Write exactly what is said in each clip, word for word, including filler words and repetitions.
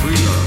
free love.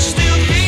Still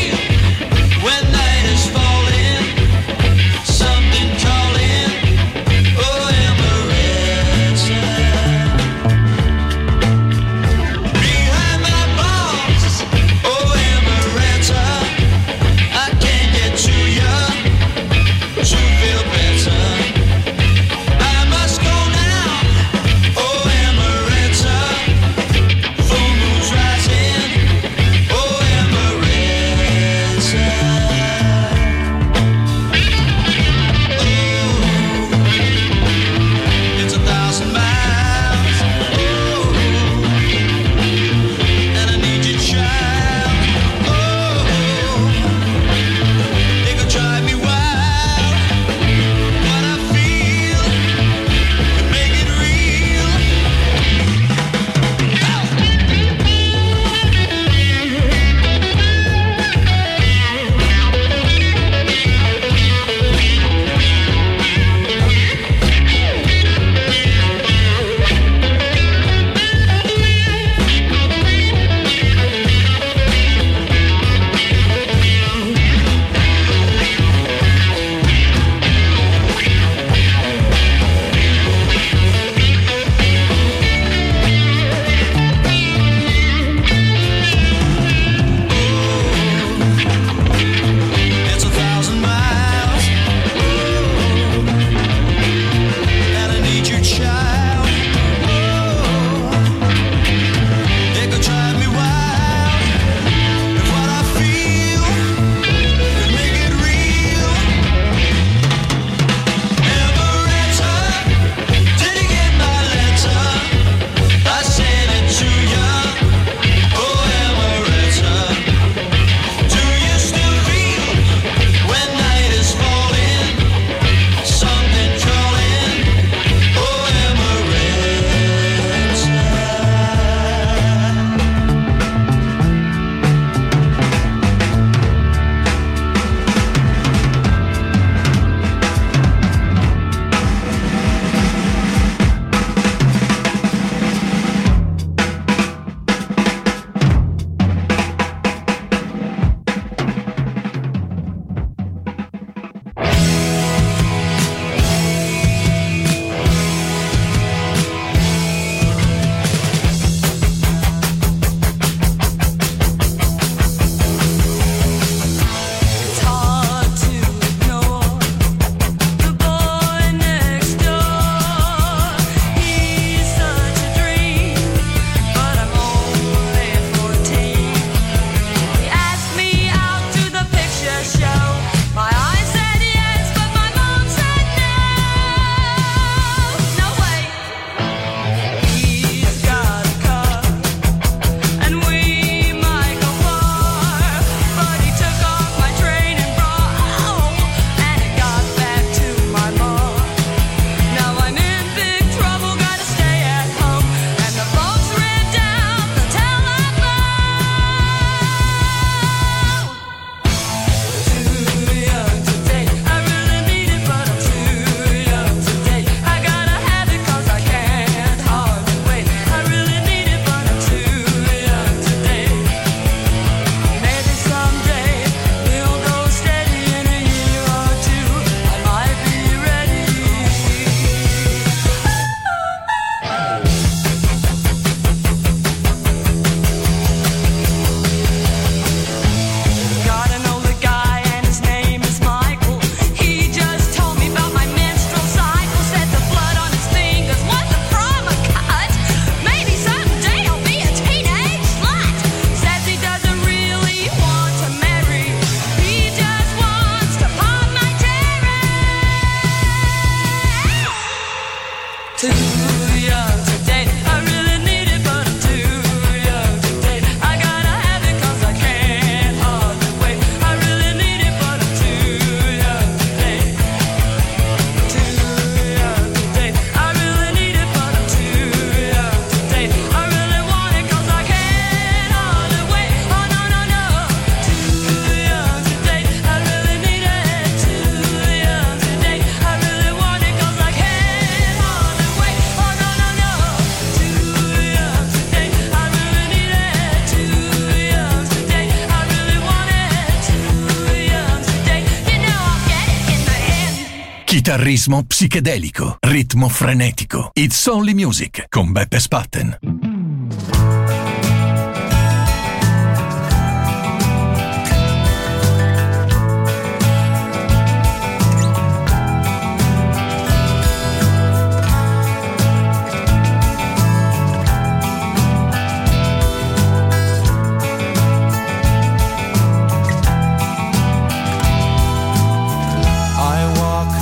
Chitarrismo psichedelico, ritmo frenetico. It's Only Music con Beppe Spatten.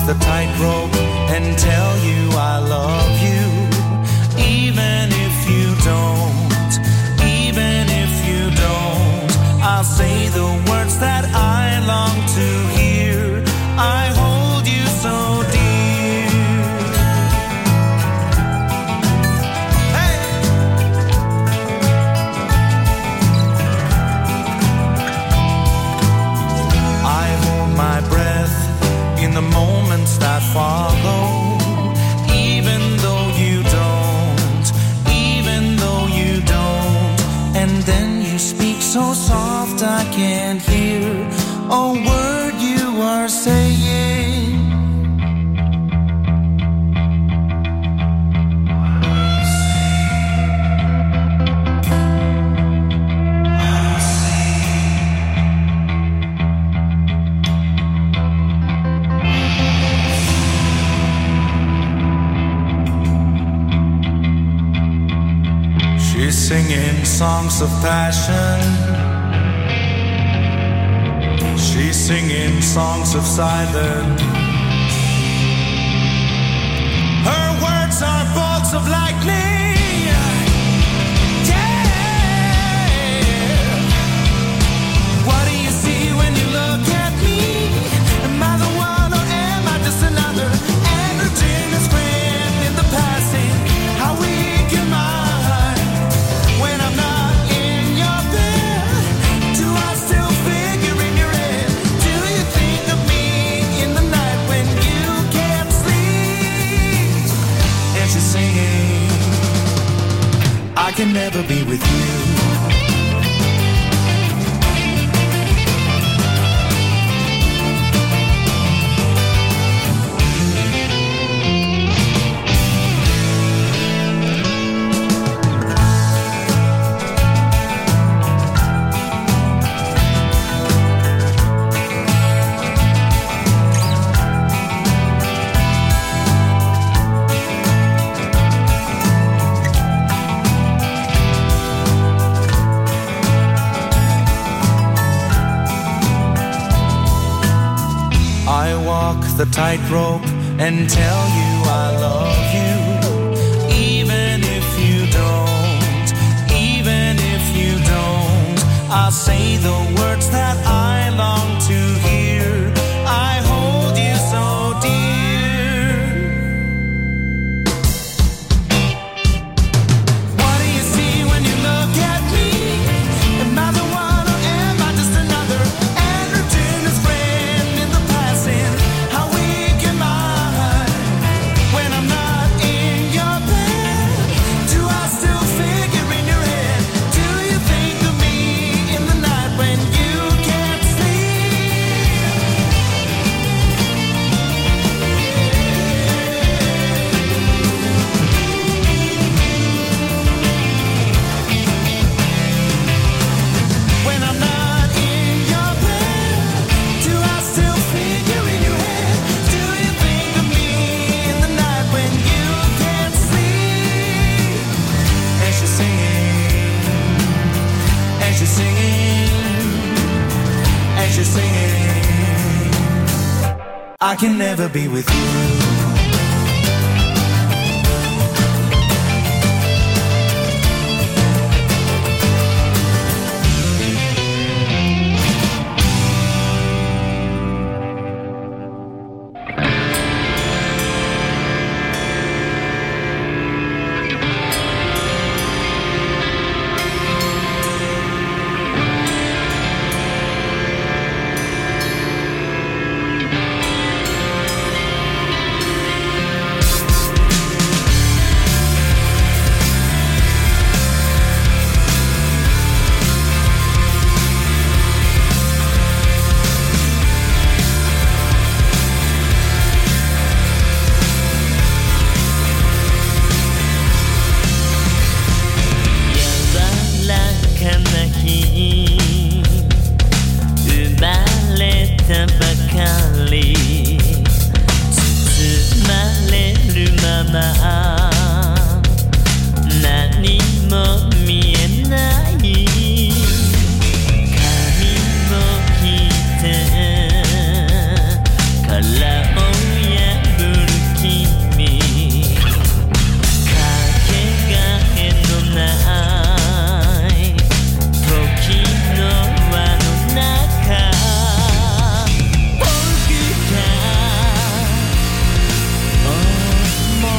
The tightrope and tell you I love you, even if you don't, even if you don't, I'll say the words that I long to hear, I hold you so dear. Hey! I hold my breath in the moment that follow, even though you don't, even though you don't, and then you speak so soft I can't hear a word you are saying. Singing songs of passion, she's singing songs of silence. Her words are bolts of lightning. Yeah. What do you see when you look at me? Am I the one or am I just another? Everything is grand in the passing. How weak am I? I can never be with you. The tightrope and tell you I love you, even if you don't, even if you don't, I'll say the words that I long to hear, I hold you so dear. What do you see when you look at me? Am I the one or am I just another? Everything is friend in the passing. I can never be with you. に包まれるまま何も見えない髪を引いて殻を破る君かけがえのない時のMore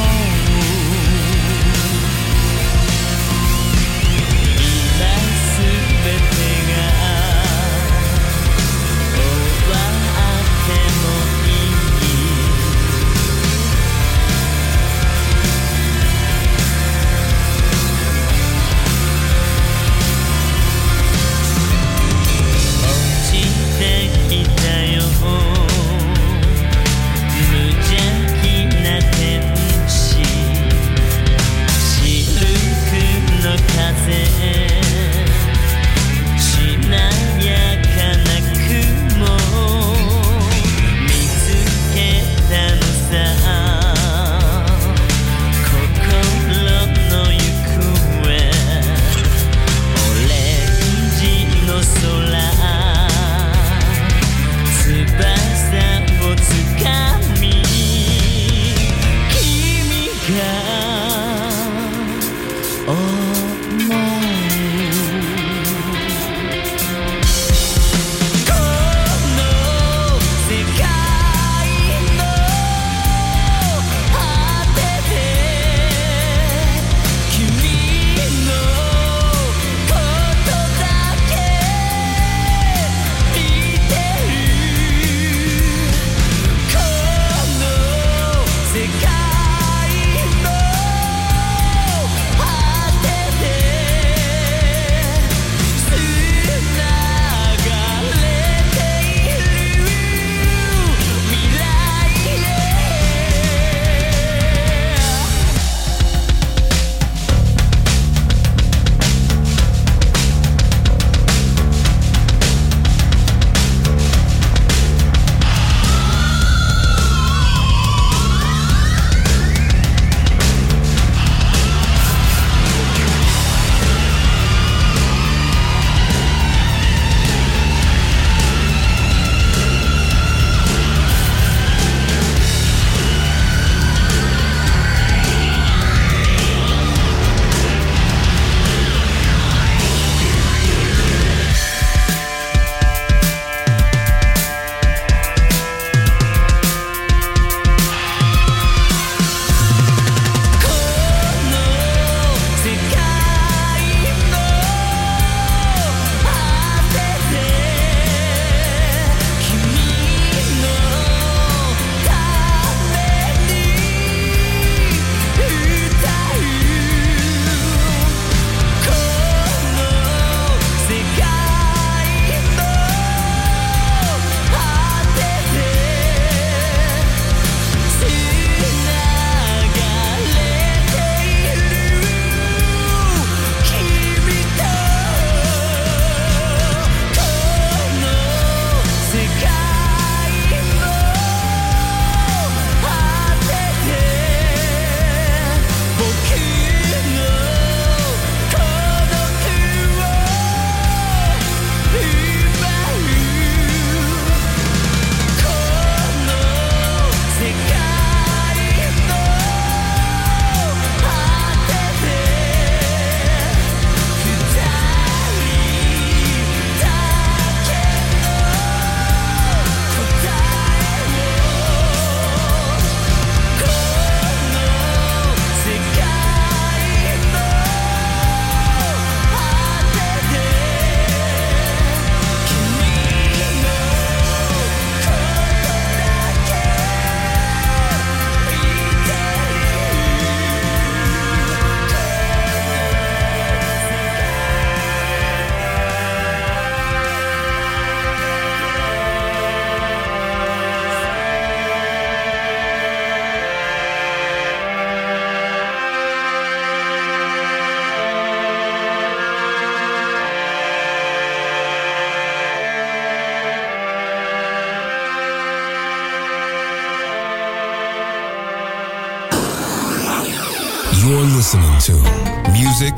You're listening to Music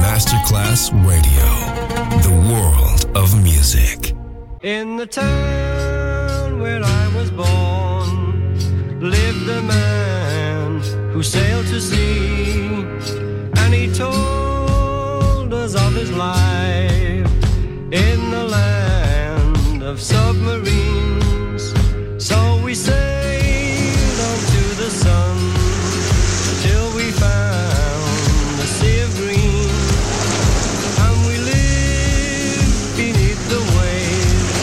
Masterclass Radio, the world of music. In the town where I was born, lived a man who sailed to sea, and he told us of his life in the land of submarines. So we sailed on to the sun till we found the sea of green, and we lived beneath the waves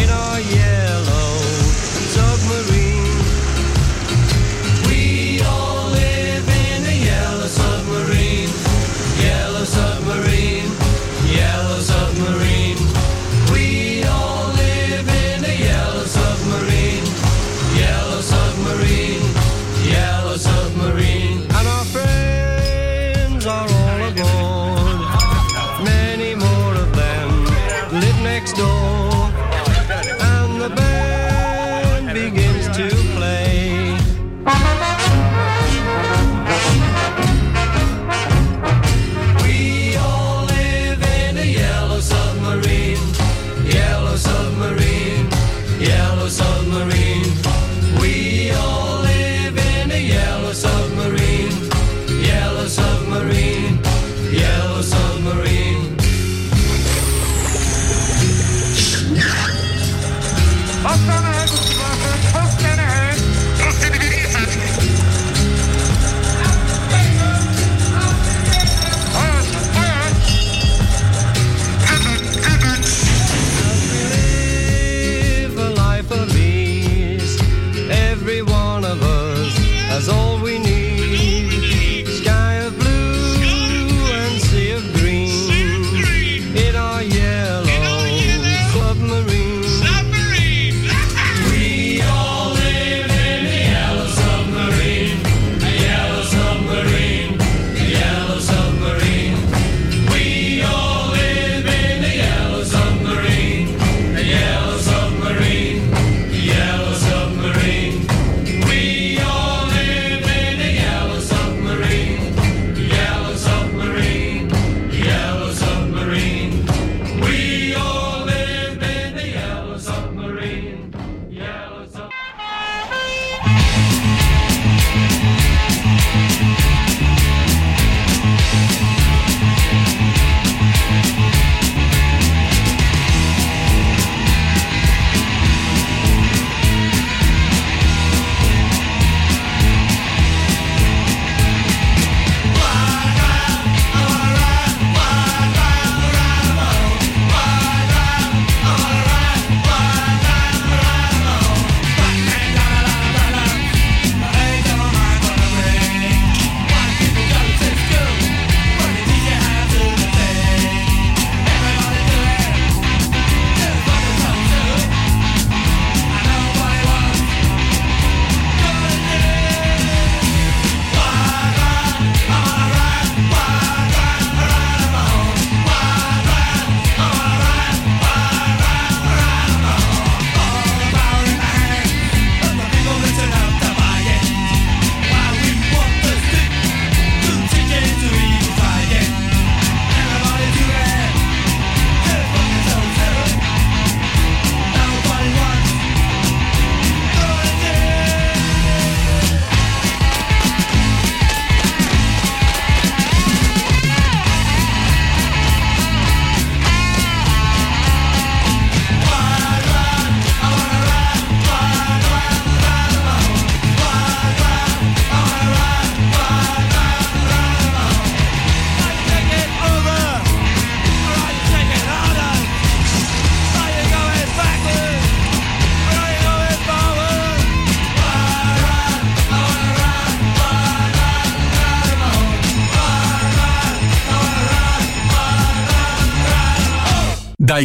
in our yellow submarine. We all live in a yellow submarine, yellow submarine, yellow submarine. We all live in a yellow submarine, yellow submarine, yellow submarine. Are all aboard, many more of them live next door, and the band begins to play. We all live in a yellow submarine, yellow submarine, yellow submarine. We all live in a yellow submarine, yellow submarine, yellow submarine. As we live a life of ease, every one of us has all we need. Dai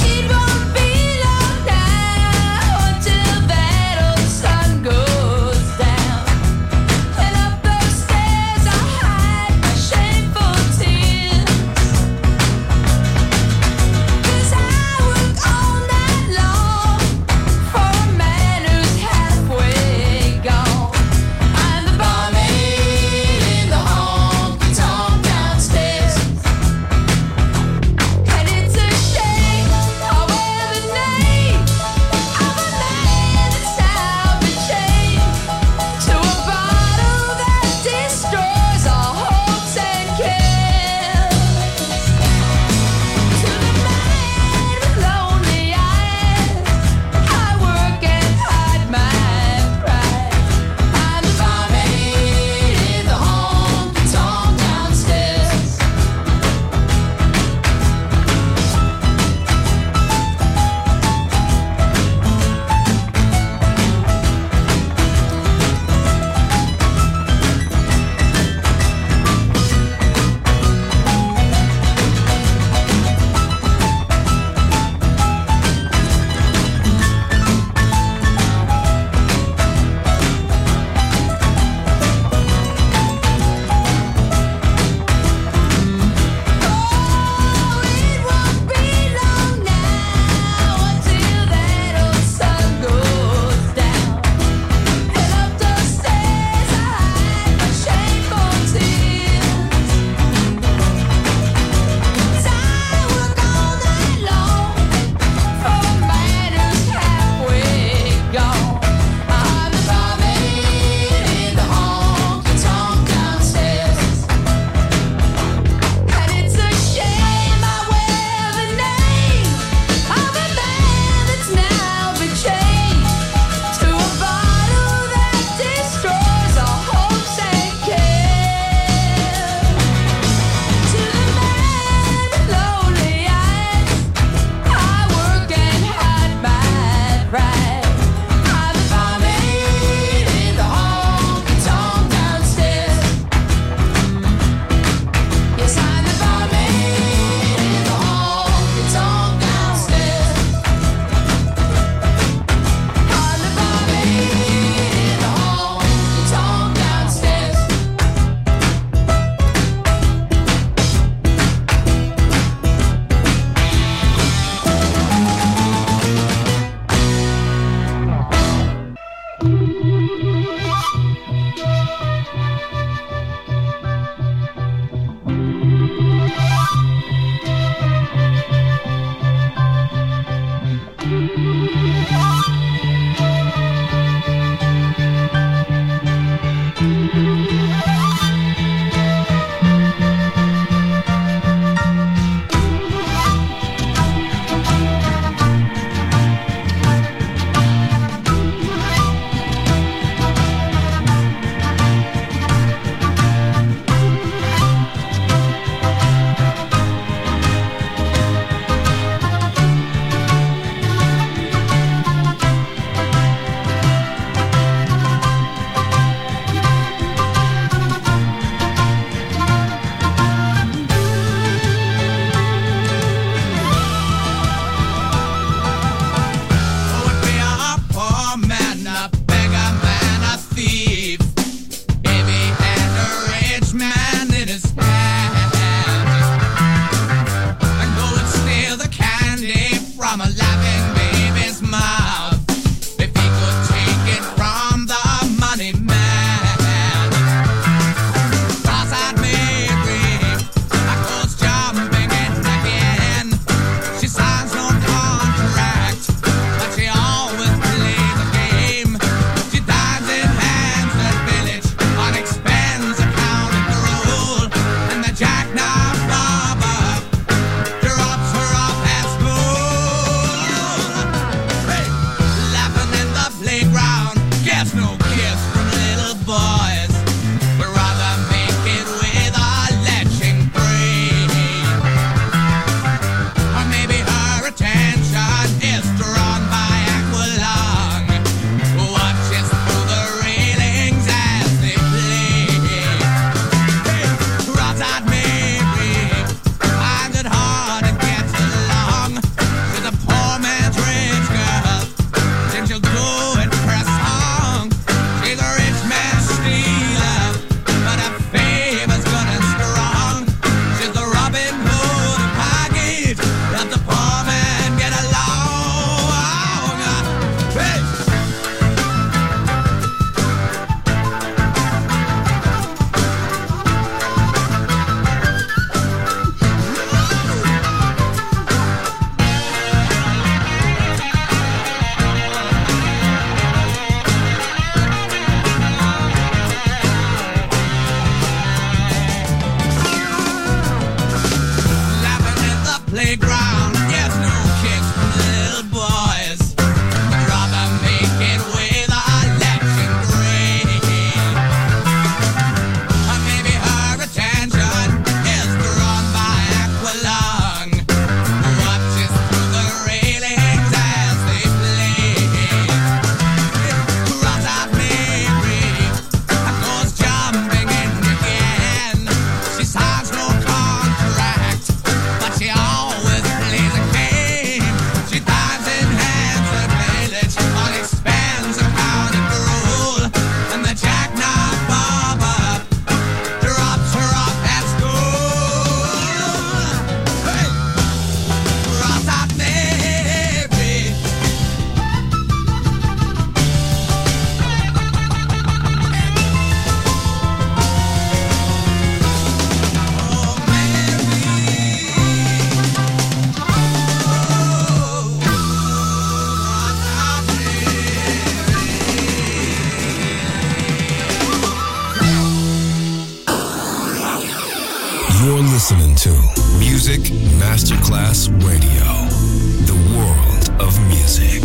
It won't be long now until that old sun goes. from a laughing baby's mouth. If he could take it from the money man, cross-eyed Mary, I goes jumping in again. She signs no contract, but she always plays the game. She dines in Hampstead Village on expense account at the rule, and the jackknife Masterclass Radio, the world of music.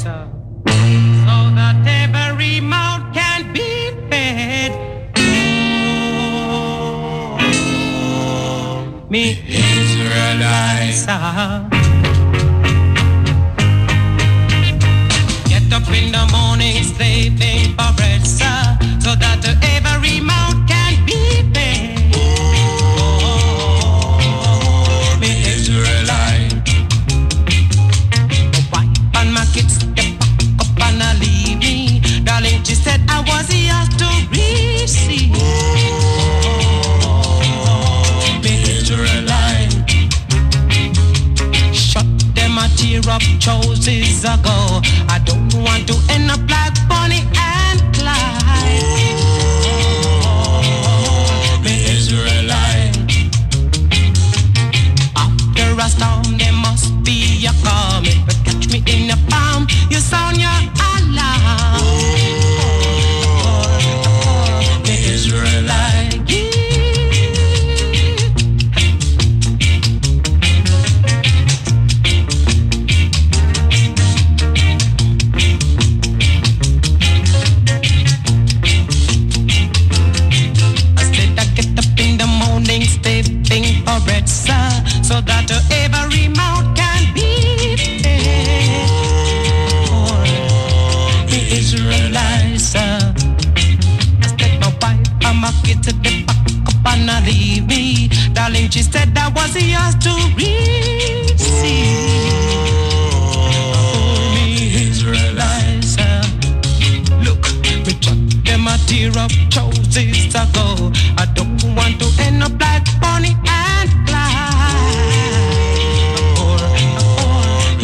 better, so that every mouth can be fed. Oh, me Israelites, get up in the morning, slaving for bread, sir, so that every mouth can be fed. Oh, me Israelite, wipe on my kids, get back up and I leave me, darling. She said I was yours to receive. Oh, me Israelite, shut them a tear up choices ago. I don't want to end up like Bonnie and Clyde. Oh, me Israelite. After a storm, there must be a calm. If you catch me in a palm, you sound your alarm. Oh, me Israelite. So that the every mouth can be fed. Oh, the Israelites, uh, I said my wife and my kids to the back up and I leave me, darling. She said that was yours to receive. Oh, the Israelites, uh, look, me chuck them a tear up choices ago. I don't want to end up like Bonnie and Clyde.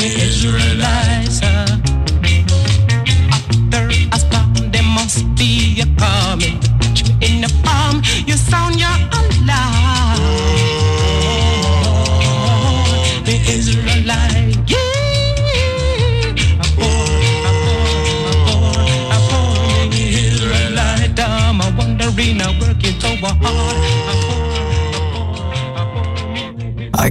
Israelites, uh, after a storm, there must be a calm. If you touch me in the palm, you sound your alarm. Oh, the Israelite, yeah. Oh, oh, oh, oh, the Israelite. I'm a wandering, I work it over hard. I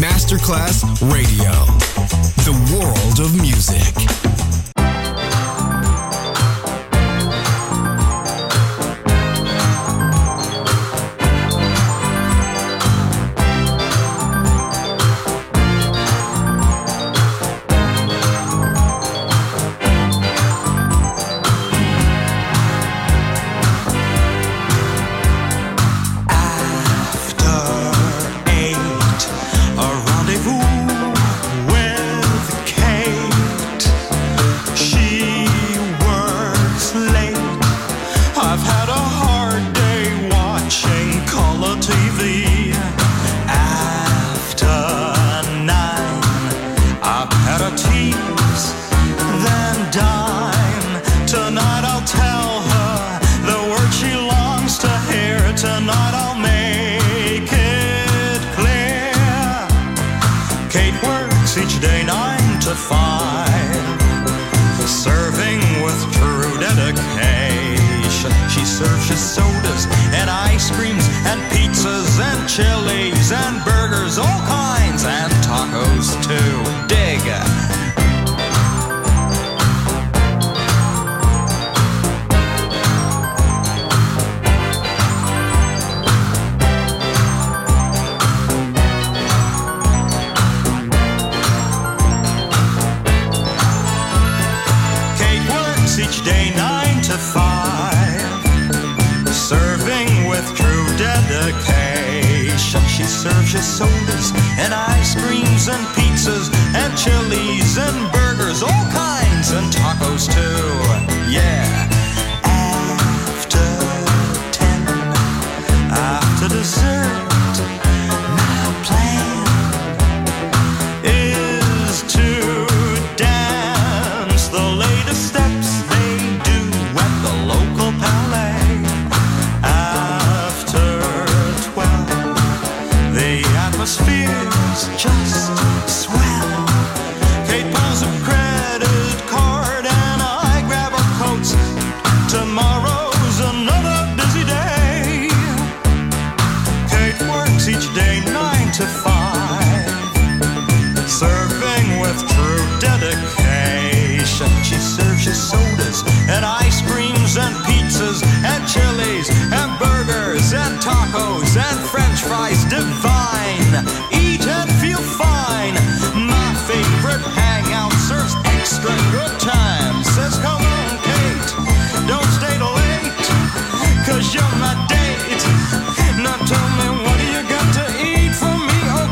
Masterclass Radio. The world of music. You're my date. Now tell me, what do you got to eat for me? Oh,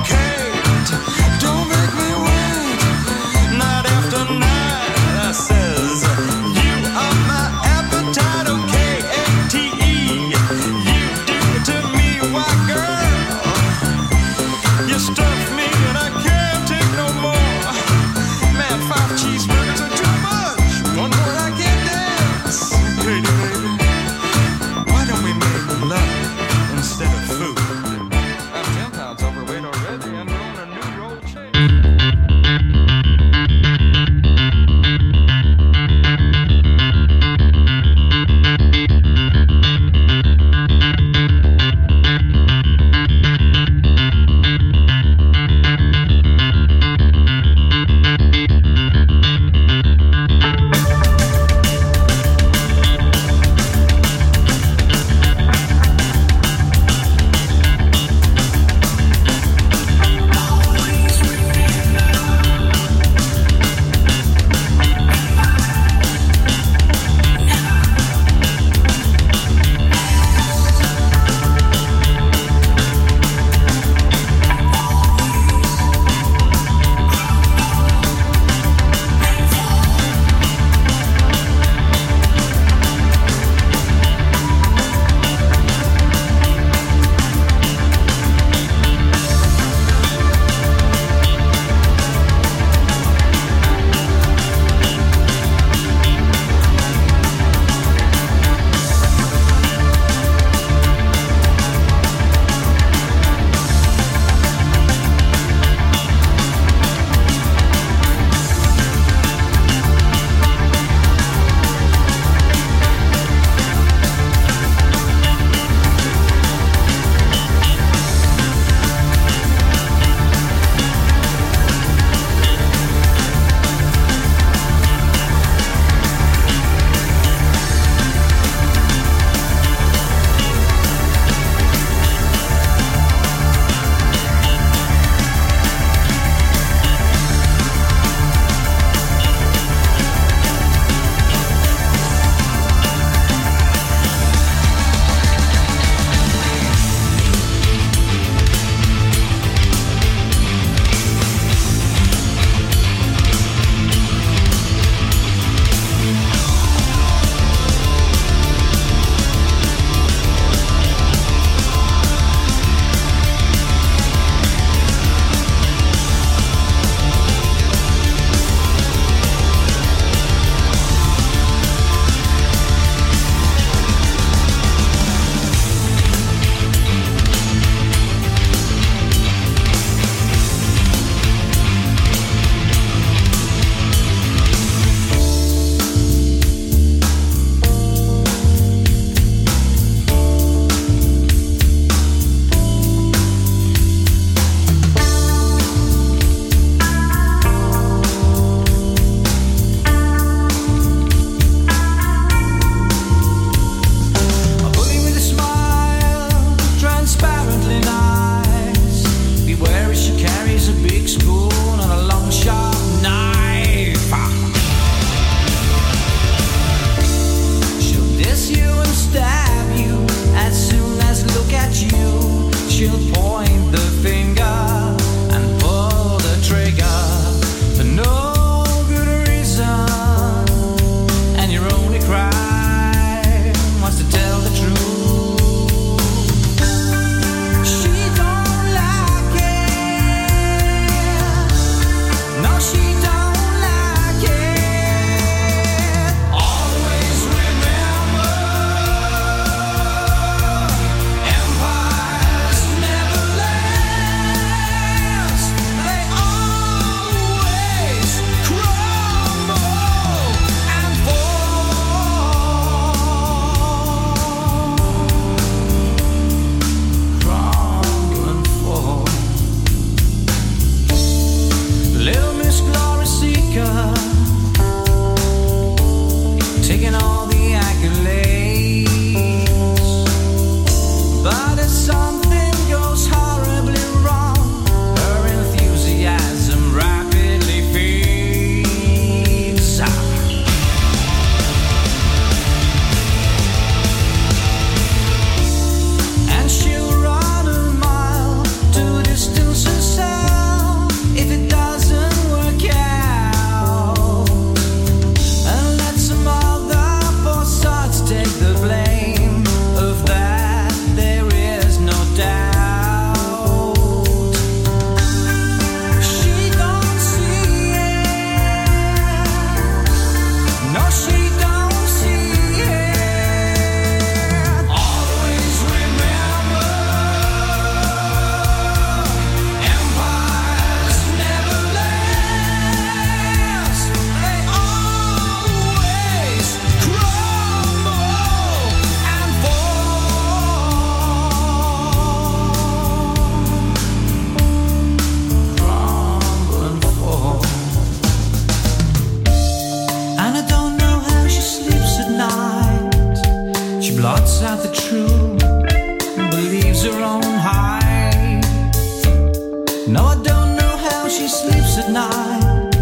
No, I don't know how she sleeps at night.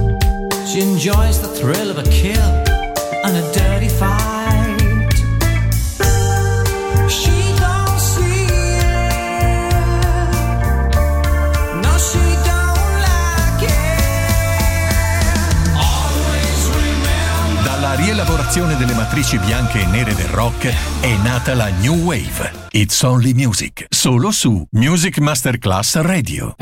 She enjoys the thrill of a kill and a dirty fight. She don't see it. No, she don't like it. Always remember. Dalla rielaborazione delle matrici bianche e nere del rock è nata la New Wave. It's Only Music, solo su Music Masterclass Radio.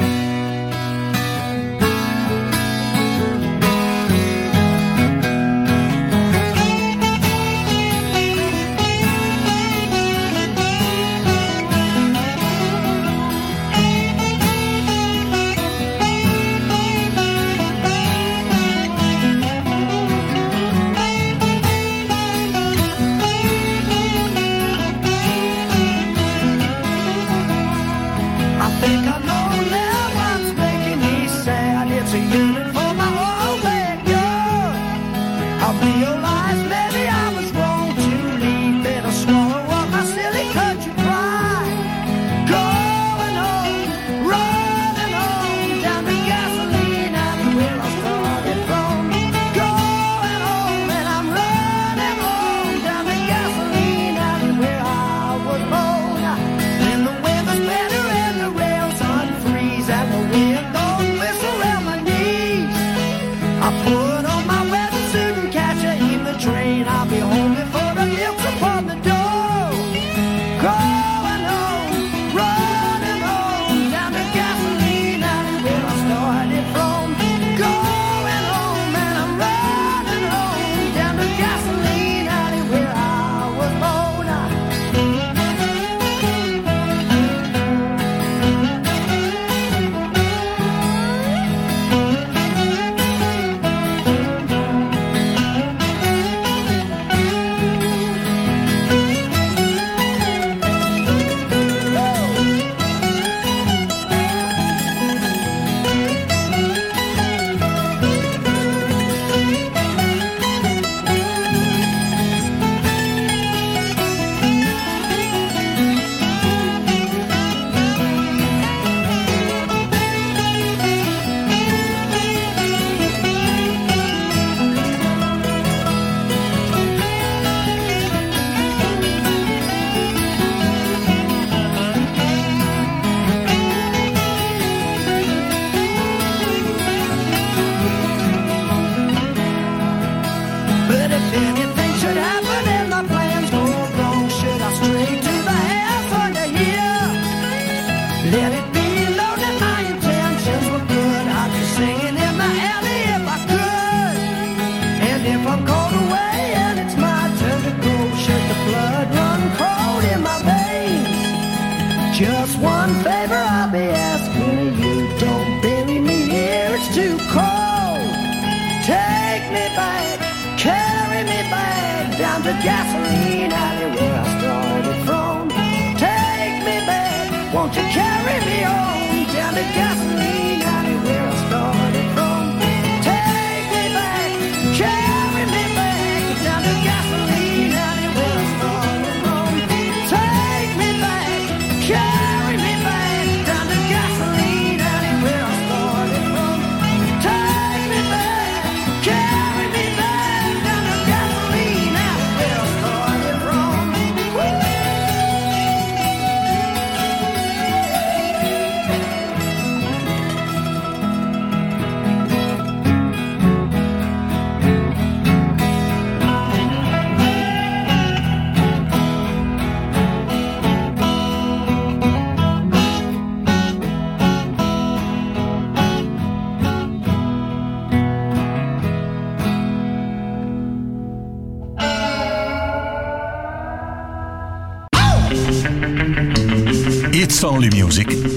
It's Only Music